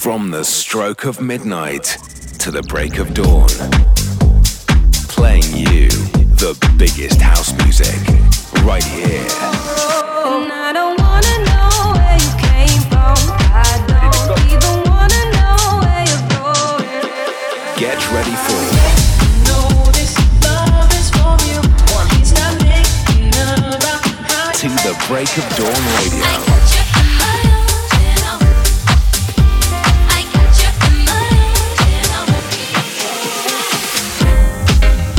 From the stroke of midnight to the break of dawn, playing you the biggest house music right here. And I don't wanna know where you came from. I don't even wanna know where you're going. Get ready for To the Break of Dawn Radio.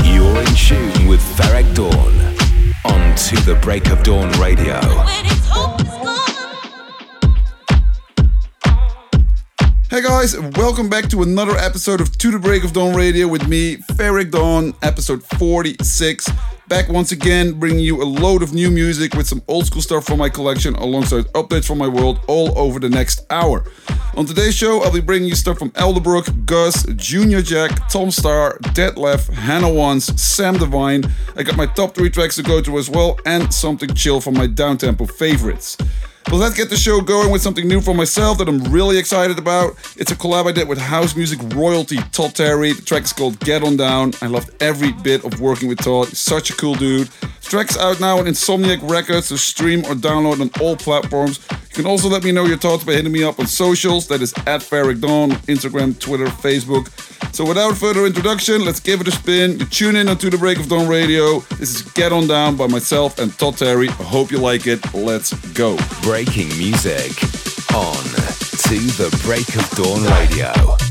You're in tune with Ferreck Dawn on To the Break of Dawn Radio. Hey guys, welcome back to another episode of To the Break of Dawn Radio with me, Ferreck Dawn, episode 46. Back once again, bringing you a load of new music with some old school stuff from my collection alongside updates from my world all over the next hour. On today's show, I'll be bringing you stuff from Elderbrook, GUZ, Junior Jack, Tom Staar, Detlef, Hannah Wants, Sam Divine. I got my top 3 tracks to go to as well, and something chill from my downtempo favorites. But let's get the show going with something new for myself that I'm really excited about. It's a collab I did with house music royalty Todd Terry. The track is called Get On Down. I loved every bit of working with Todd. He's such a cool dude. The track's out now on Insomniac Records, so stream or download on all platforms. You can also let me know your thoughts by hitting me up on socials. That is at Ferreck Dawn, Instagram, Twitter, Facebook. So without further introduction, let's give it a spin. You tune in to the Break of Dawn Radio. This is Get On Down by myself and Todd Terry. I hope you like it. Let's go. Breaking music on To the Break of Dawn Radio. Yes!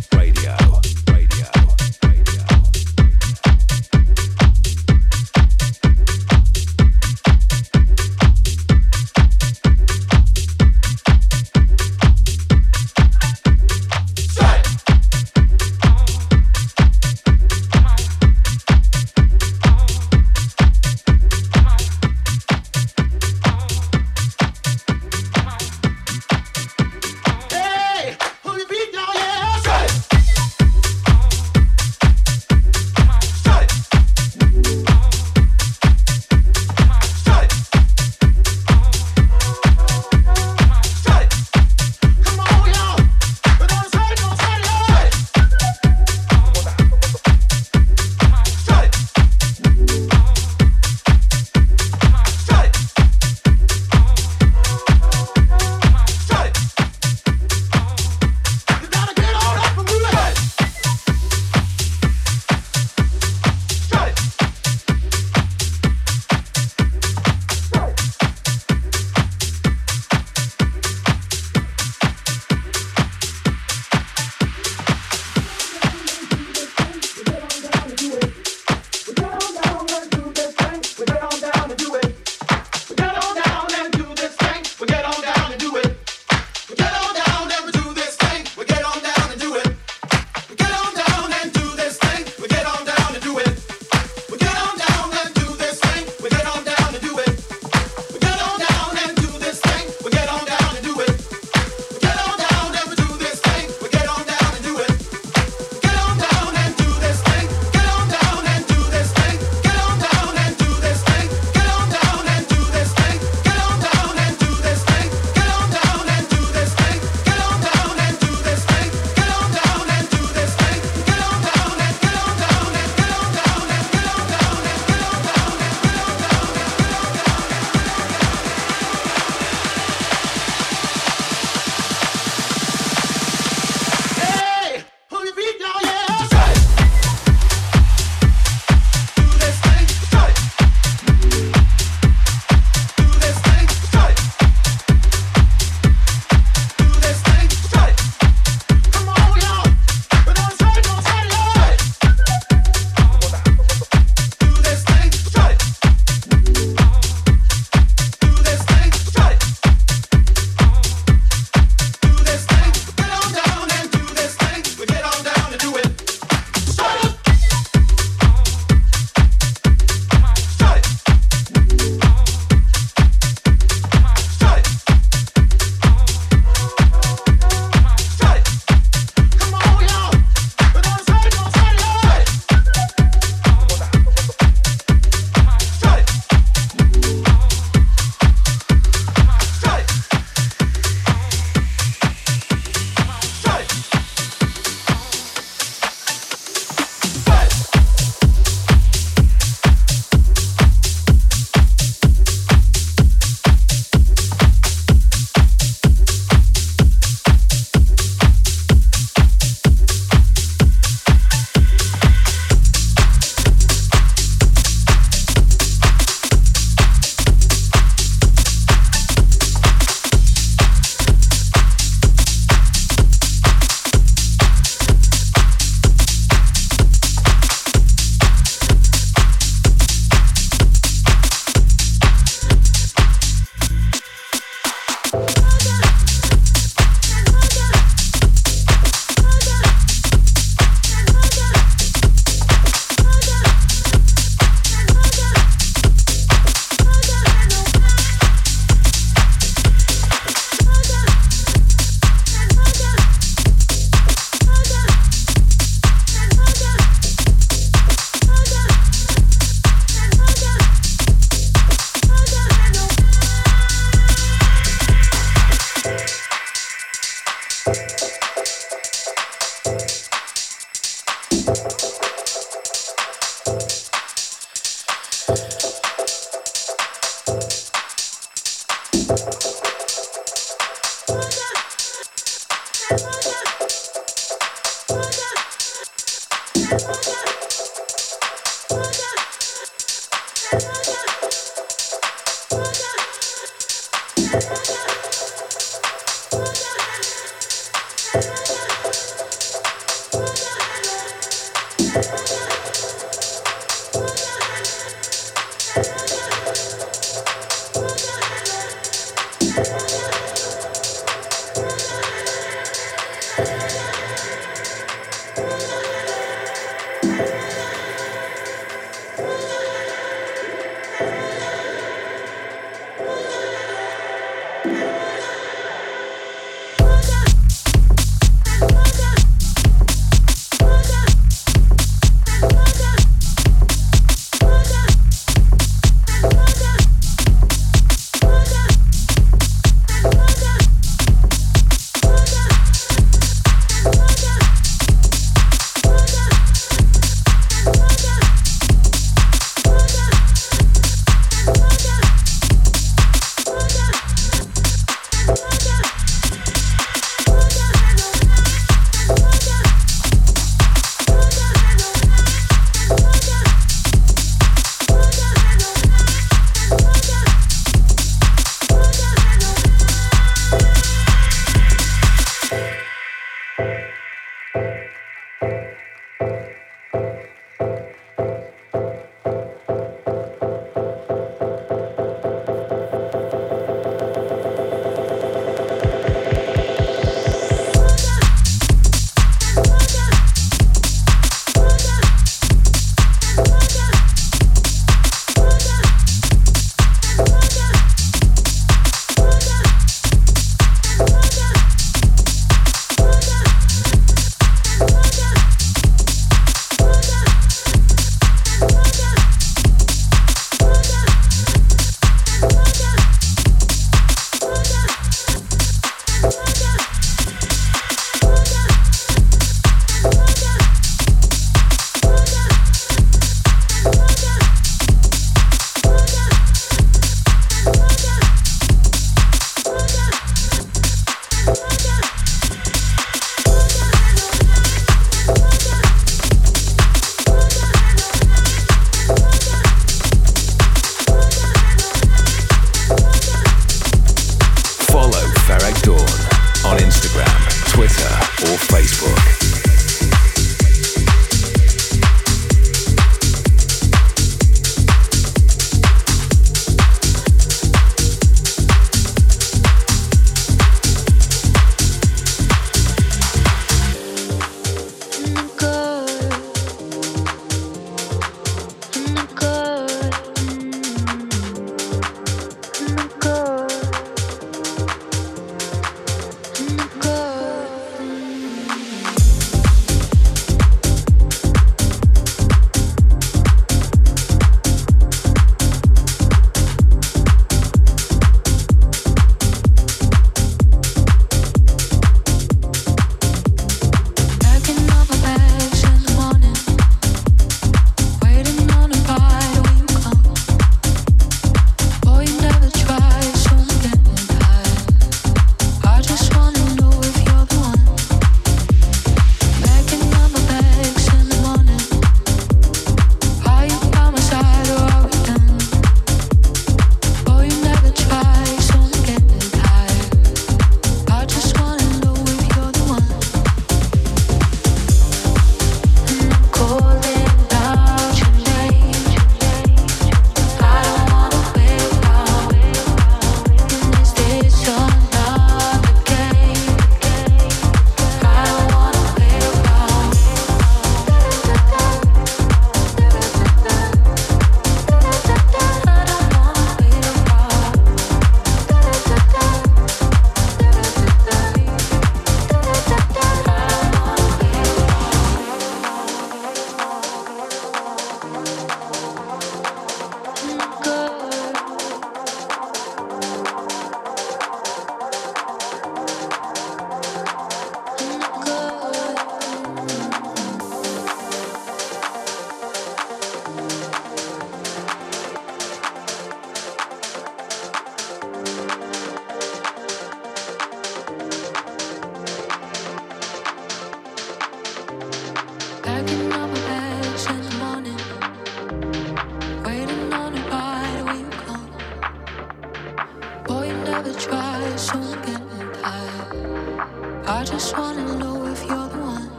I just wanna know if you're the one.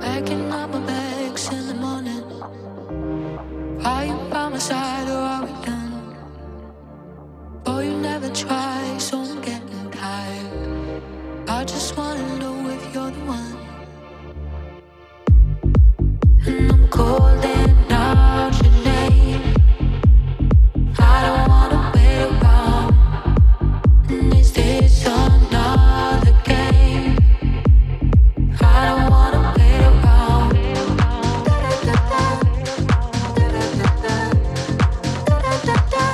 Packing up my bags in the morning. Are you by my side or are we done? Oh, you never try, so I'm getting tired. I just wanna know if you're the one. And I'm calling out your name. I don't wanna wait around. And is this another game? I don't wanna wait around. I don't wanna wait around. I don't wanna wait around.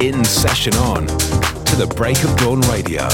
In session on To The Break of Dawn Radio.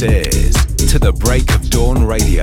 This is To The Break of Dawn Radio.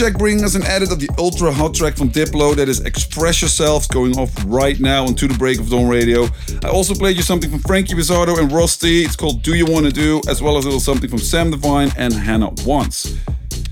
Moshak bringing us an edit of the ultra hot track from Diplo that is Express Yourself, going off right now on To The Break of Dawn Radio. I also played you something from Franky Rizardo and Ross T. It's called Do You Wanna Do, as well as a little something from Sam Divine and Hannah Wants.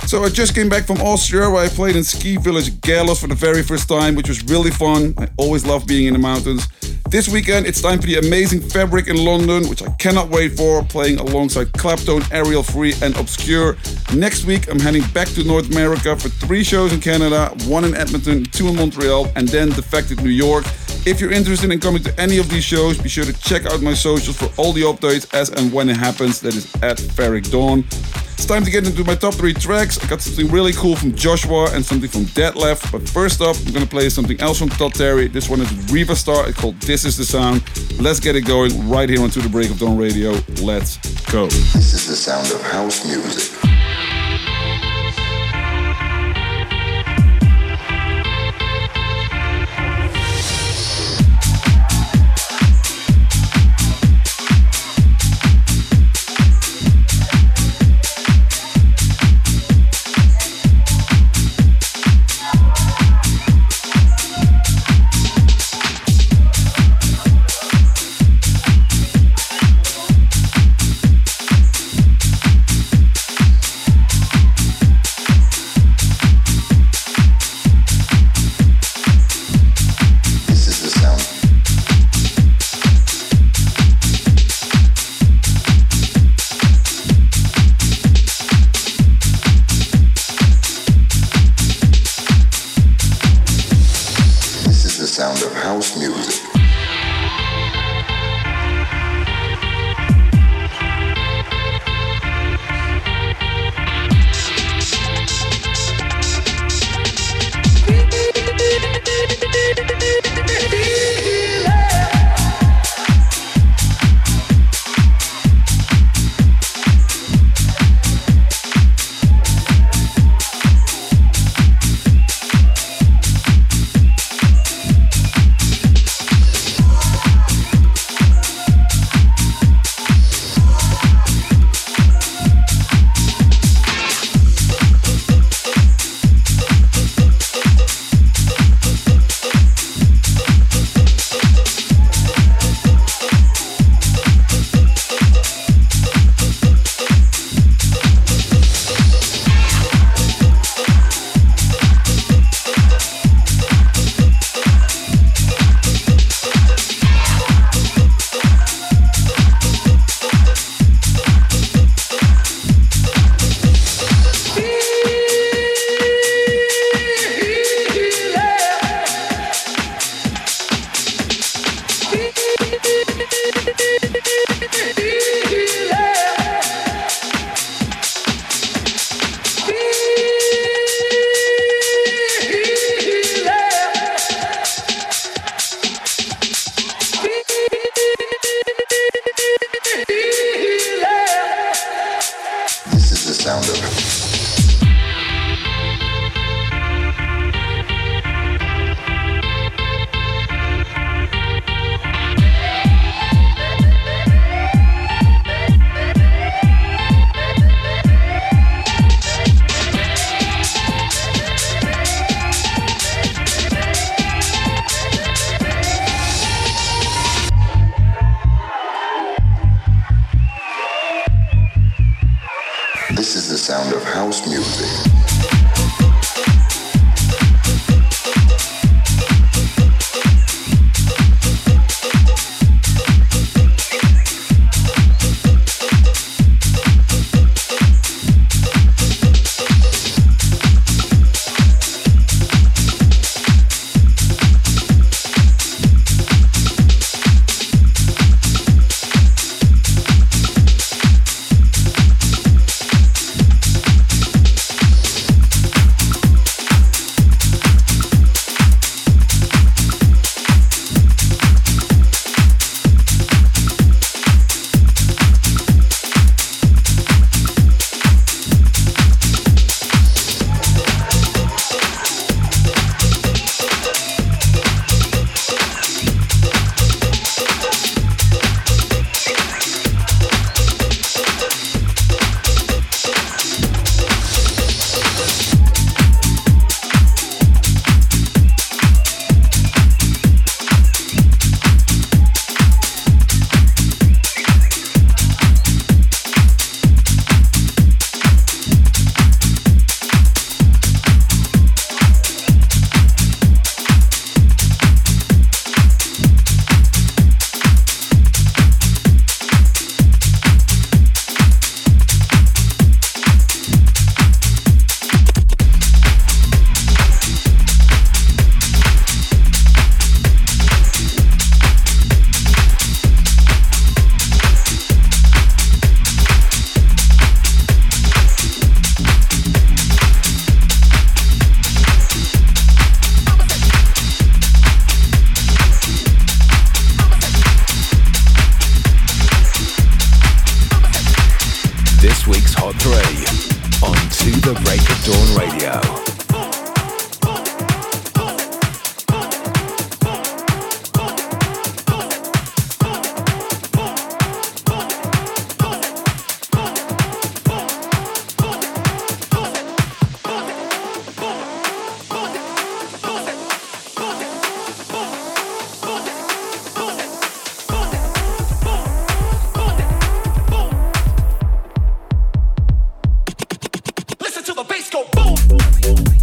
So I just came back from Austria, where I played in Ski Village Gallows for the very first time, which was really fun. I always love being in the mountains. This weekend it's time for the amazing Fabric in London, which I cannot wait for, playing alongside Claptone, Ariel Free and Obscure. Next week I'm heading back to North America for 3 shows in Canada, 1 in Edmonton, 2 in Montreal, and then Defected New York. If you're interested in coming to any of these shows, be sure to check out my socials for all the updates as and when it happens. That is at Ferreck Dawn. It's time to get into my top 3 tracks. I got something really cool from Joshua and something from Detlef. But first up, I'm going to play something else from Todd Terry. This one is Riva Starr. It's called This Is The Sound. Let's get it going right here on To The Break of Dawn Radio. Let's go. This is the sound of house music. sound of it. Sound of house music. To the bass go boom.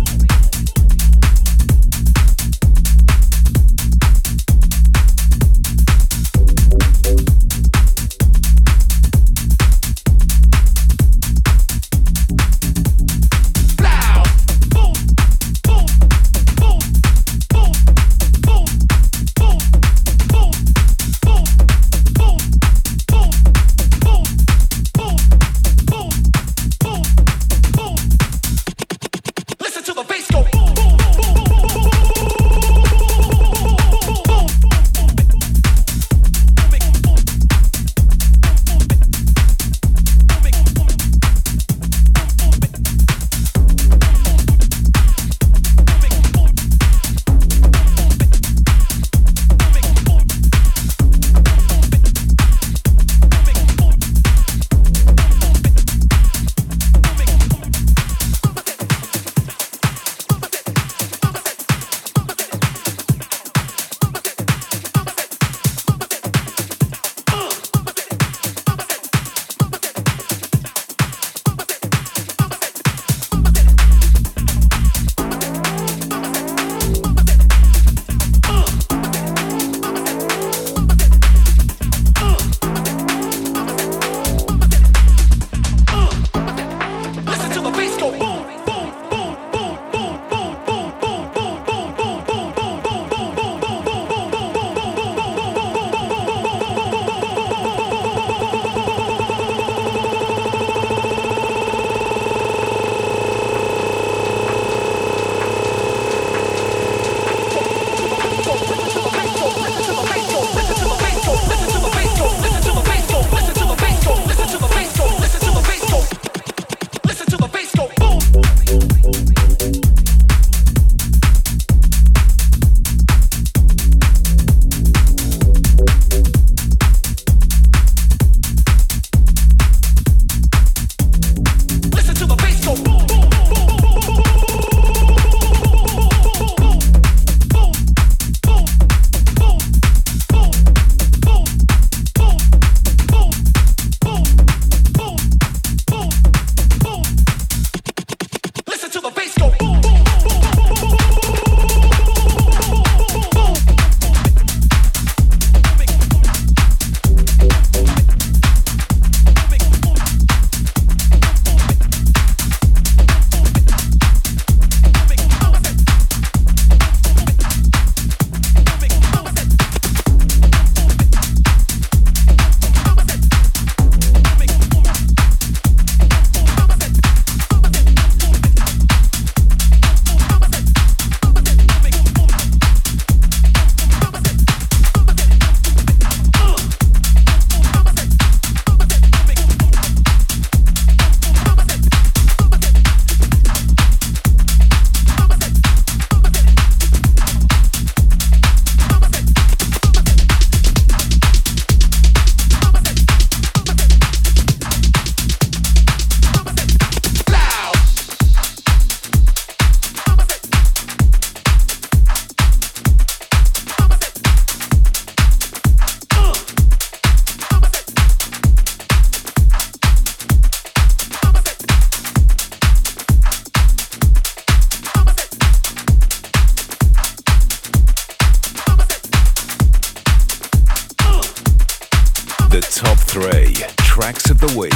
tracks of the week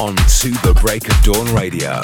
on To The Break of Dawn Radio.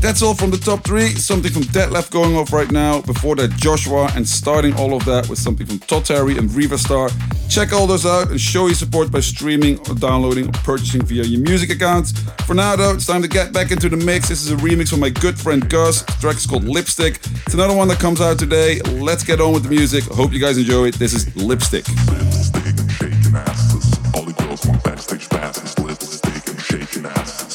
That's all from the top three. Something from Detlef going off right now. Before that, Joshwa, and starting all of that with something from Todd Terry and Riva Starr. Check all those out and show your support by streaming or downloading or purchasing via your music accounts. For now though, it's time to get back into the mix. This is a remix from my good friend GUZ. The track is called Lipstick. It's another one that comes out today. Let's get on with the music. Hope you guys enjoy it. This is Lipstick. Lipstick and shaking asses. All the girls want backstage passes. Lipstick and shaking asses.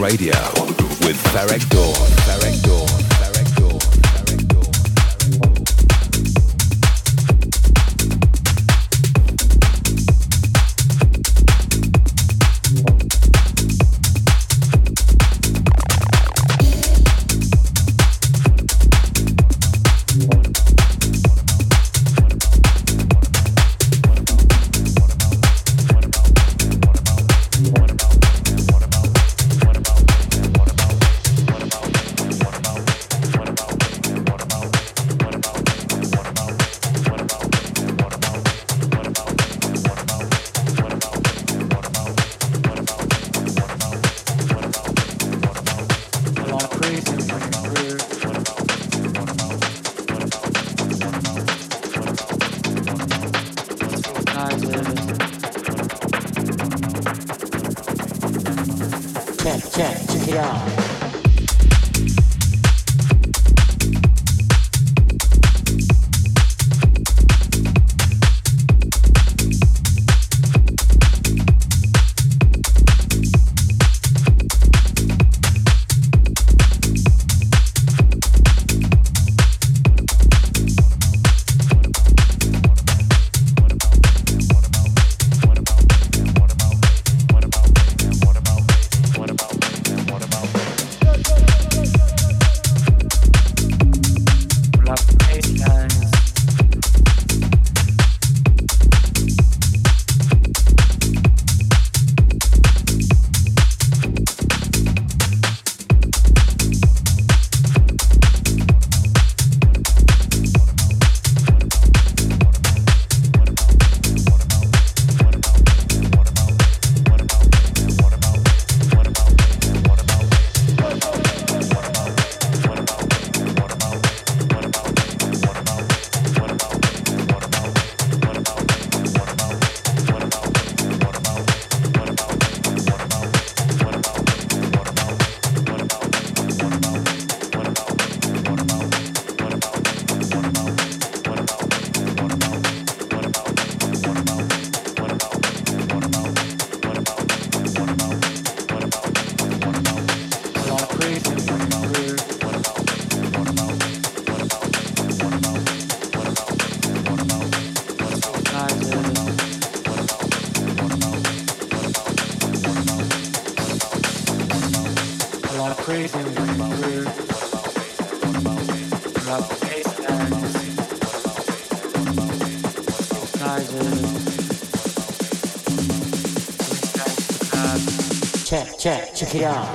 Radio with Ferreck Dawn. Ferreck Dawn. What about Check it out.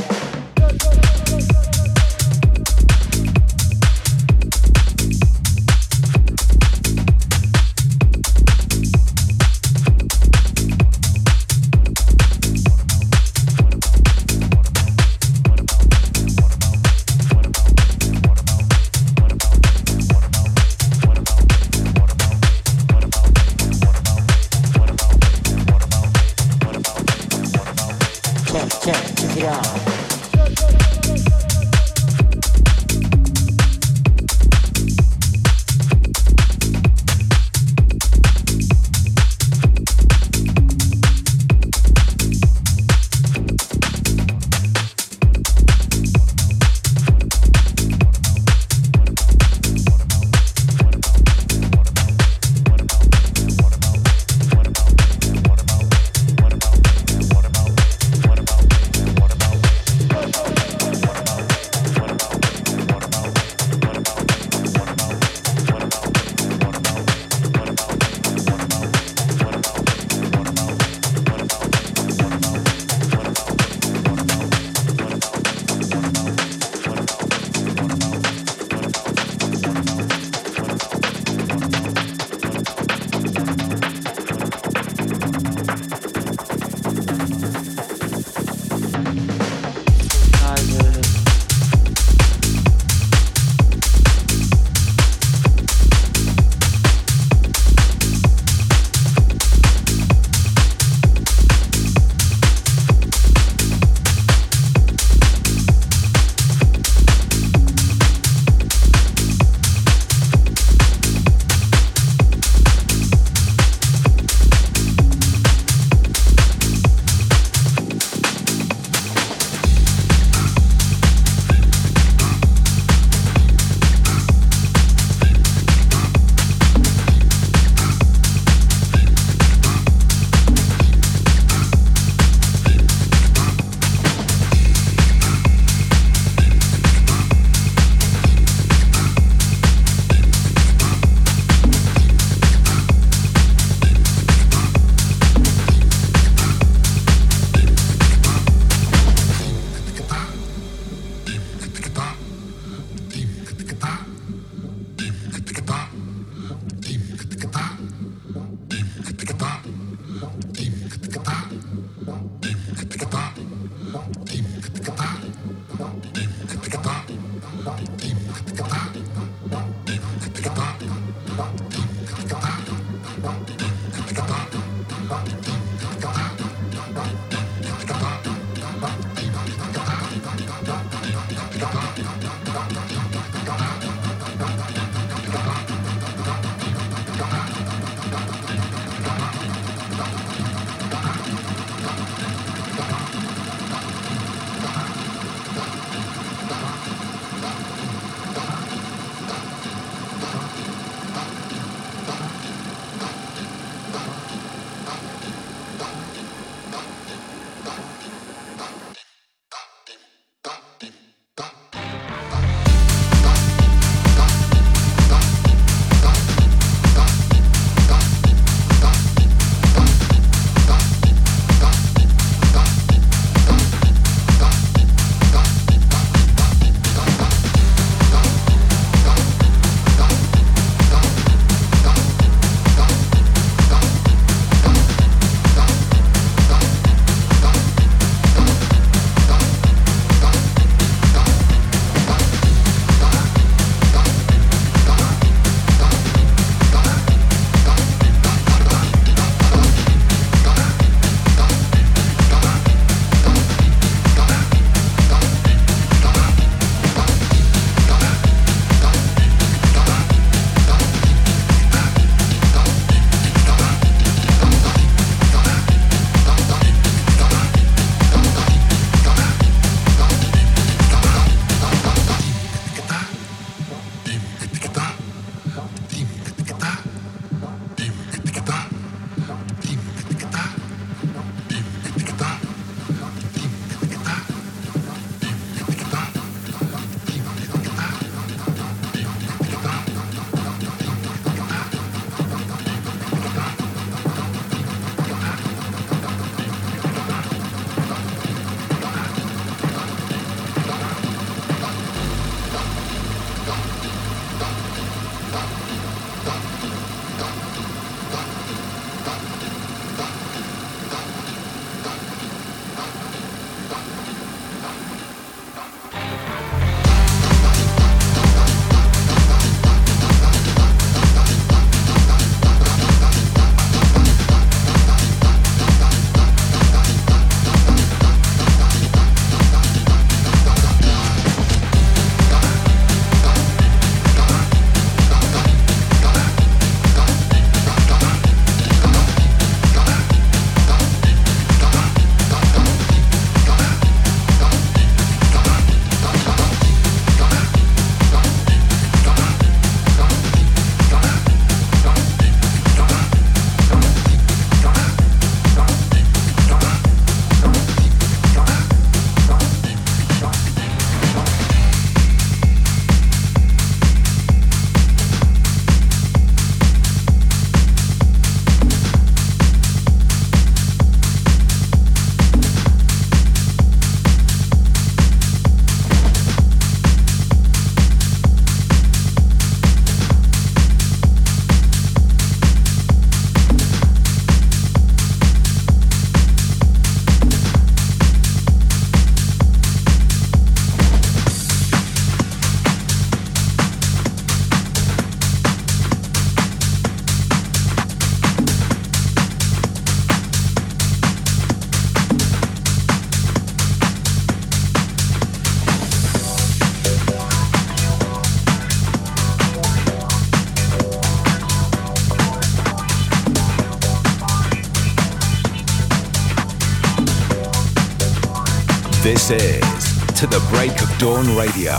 This is To The Break of Dawn Radio.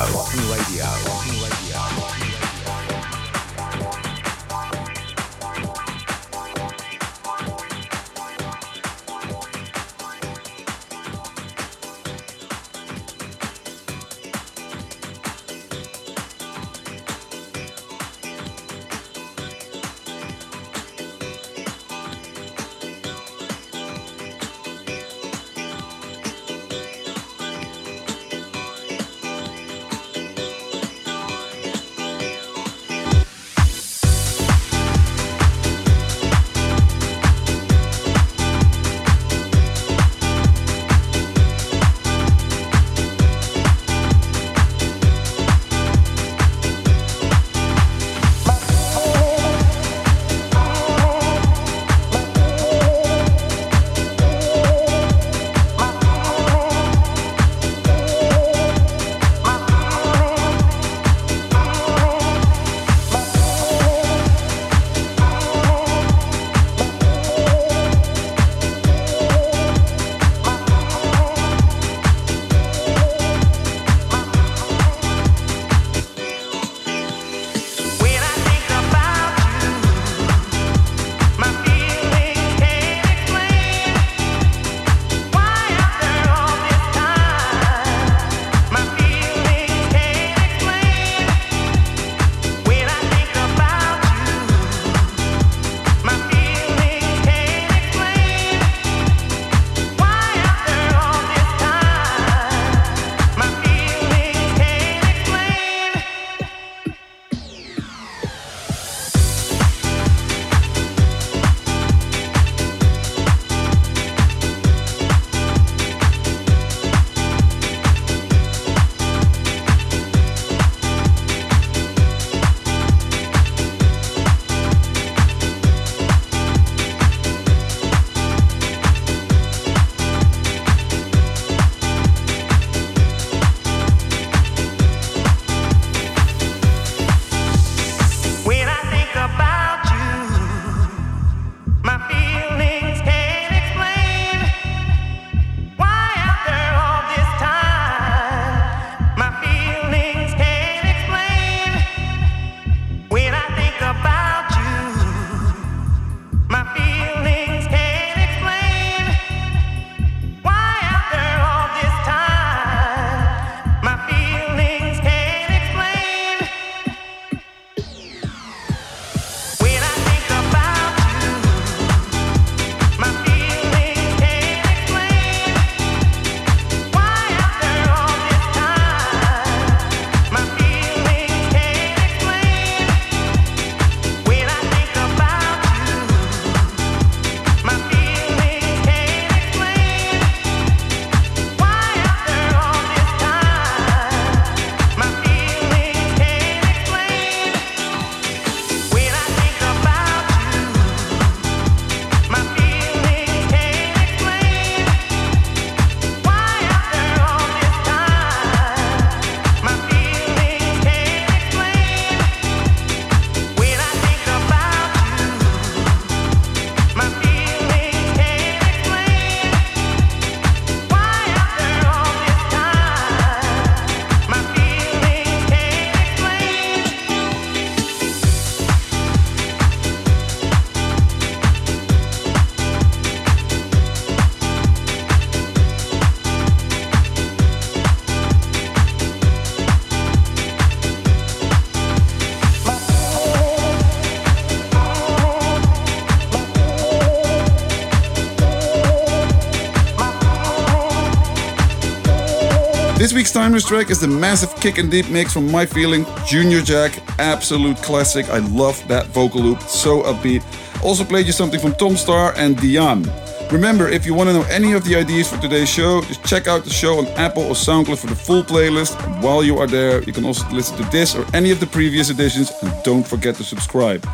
This week's Time Loose track is the massive Kick N' Deep mix from My Feeling, Junior Jack, absolute classic. I love that vocal loop, so upbeat. Also played you something from Tom Staar and Dion. Remember, if you want to know any of the ideas for today's show, just check out the show on Apple or SoundCloud for the full playlist. And while you are there, you can also listen to this or any of the previous editions, and don't forget to subscribe.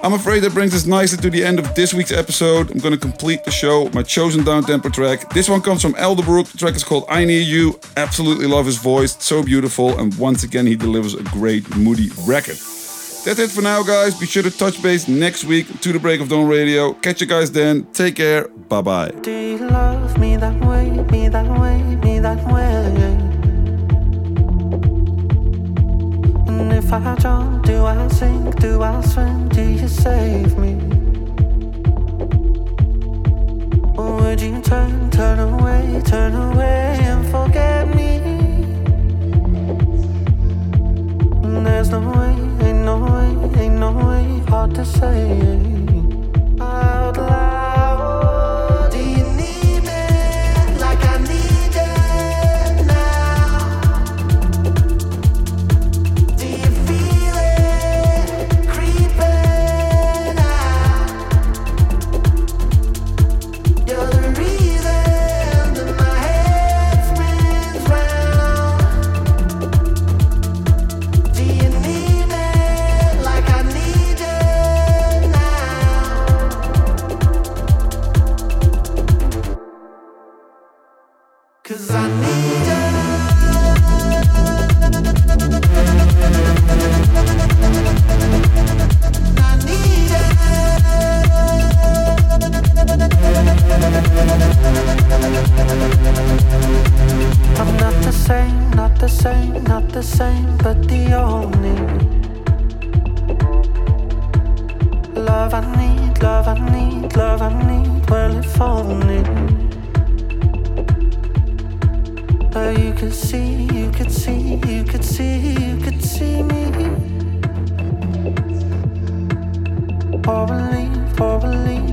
I'm afraid that brings us nicely to the end of this week's episode. I'm going to complete the show with my chosen down-tempo track. This one comes from Elderbrook. The track is called I Need You. Absolutely love his voice. It's so beautiful. And once again, he delivers a great, moody record. That's it for now, guys. Be sure to touch base next week To The Break of Dawn Radio. Catch you guys then. Take care. Bye-bye. me that way, me that way, me that way. And if I drown, do I sink, do I swim, do you save me? Or would you turn, turn away and forget me? And there's no way, ain't no way, ain't no way, hard to say out loud. Or believe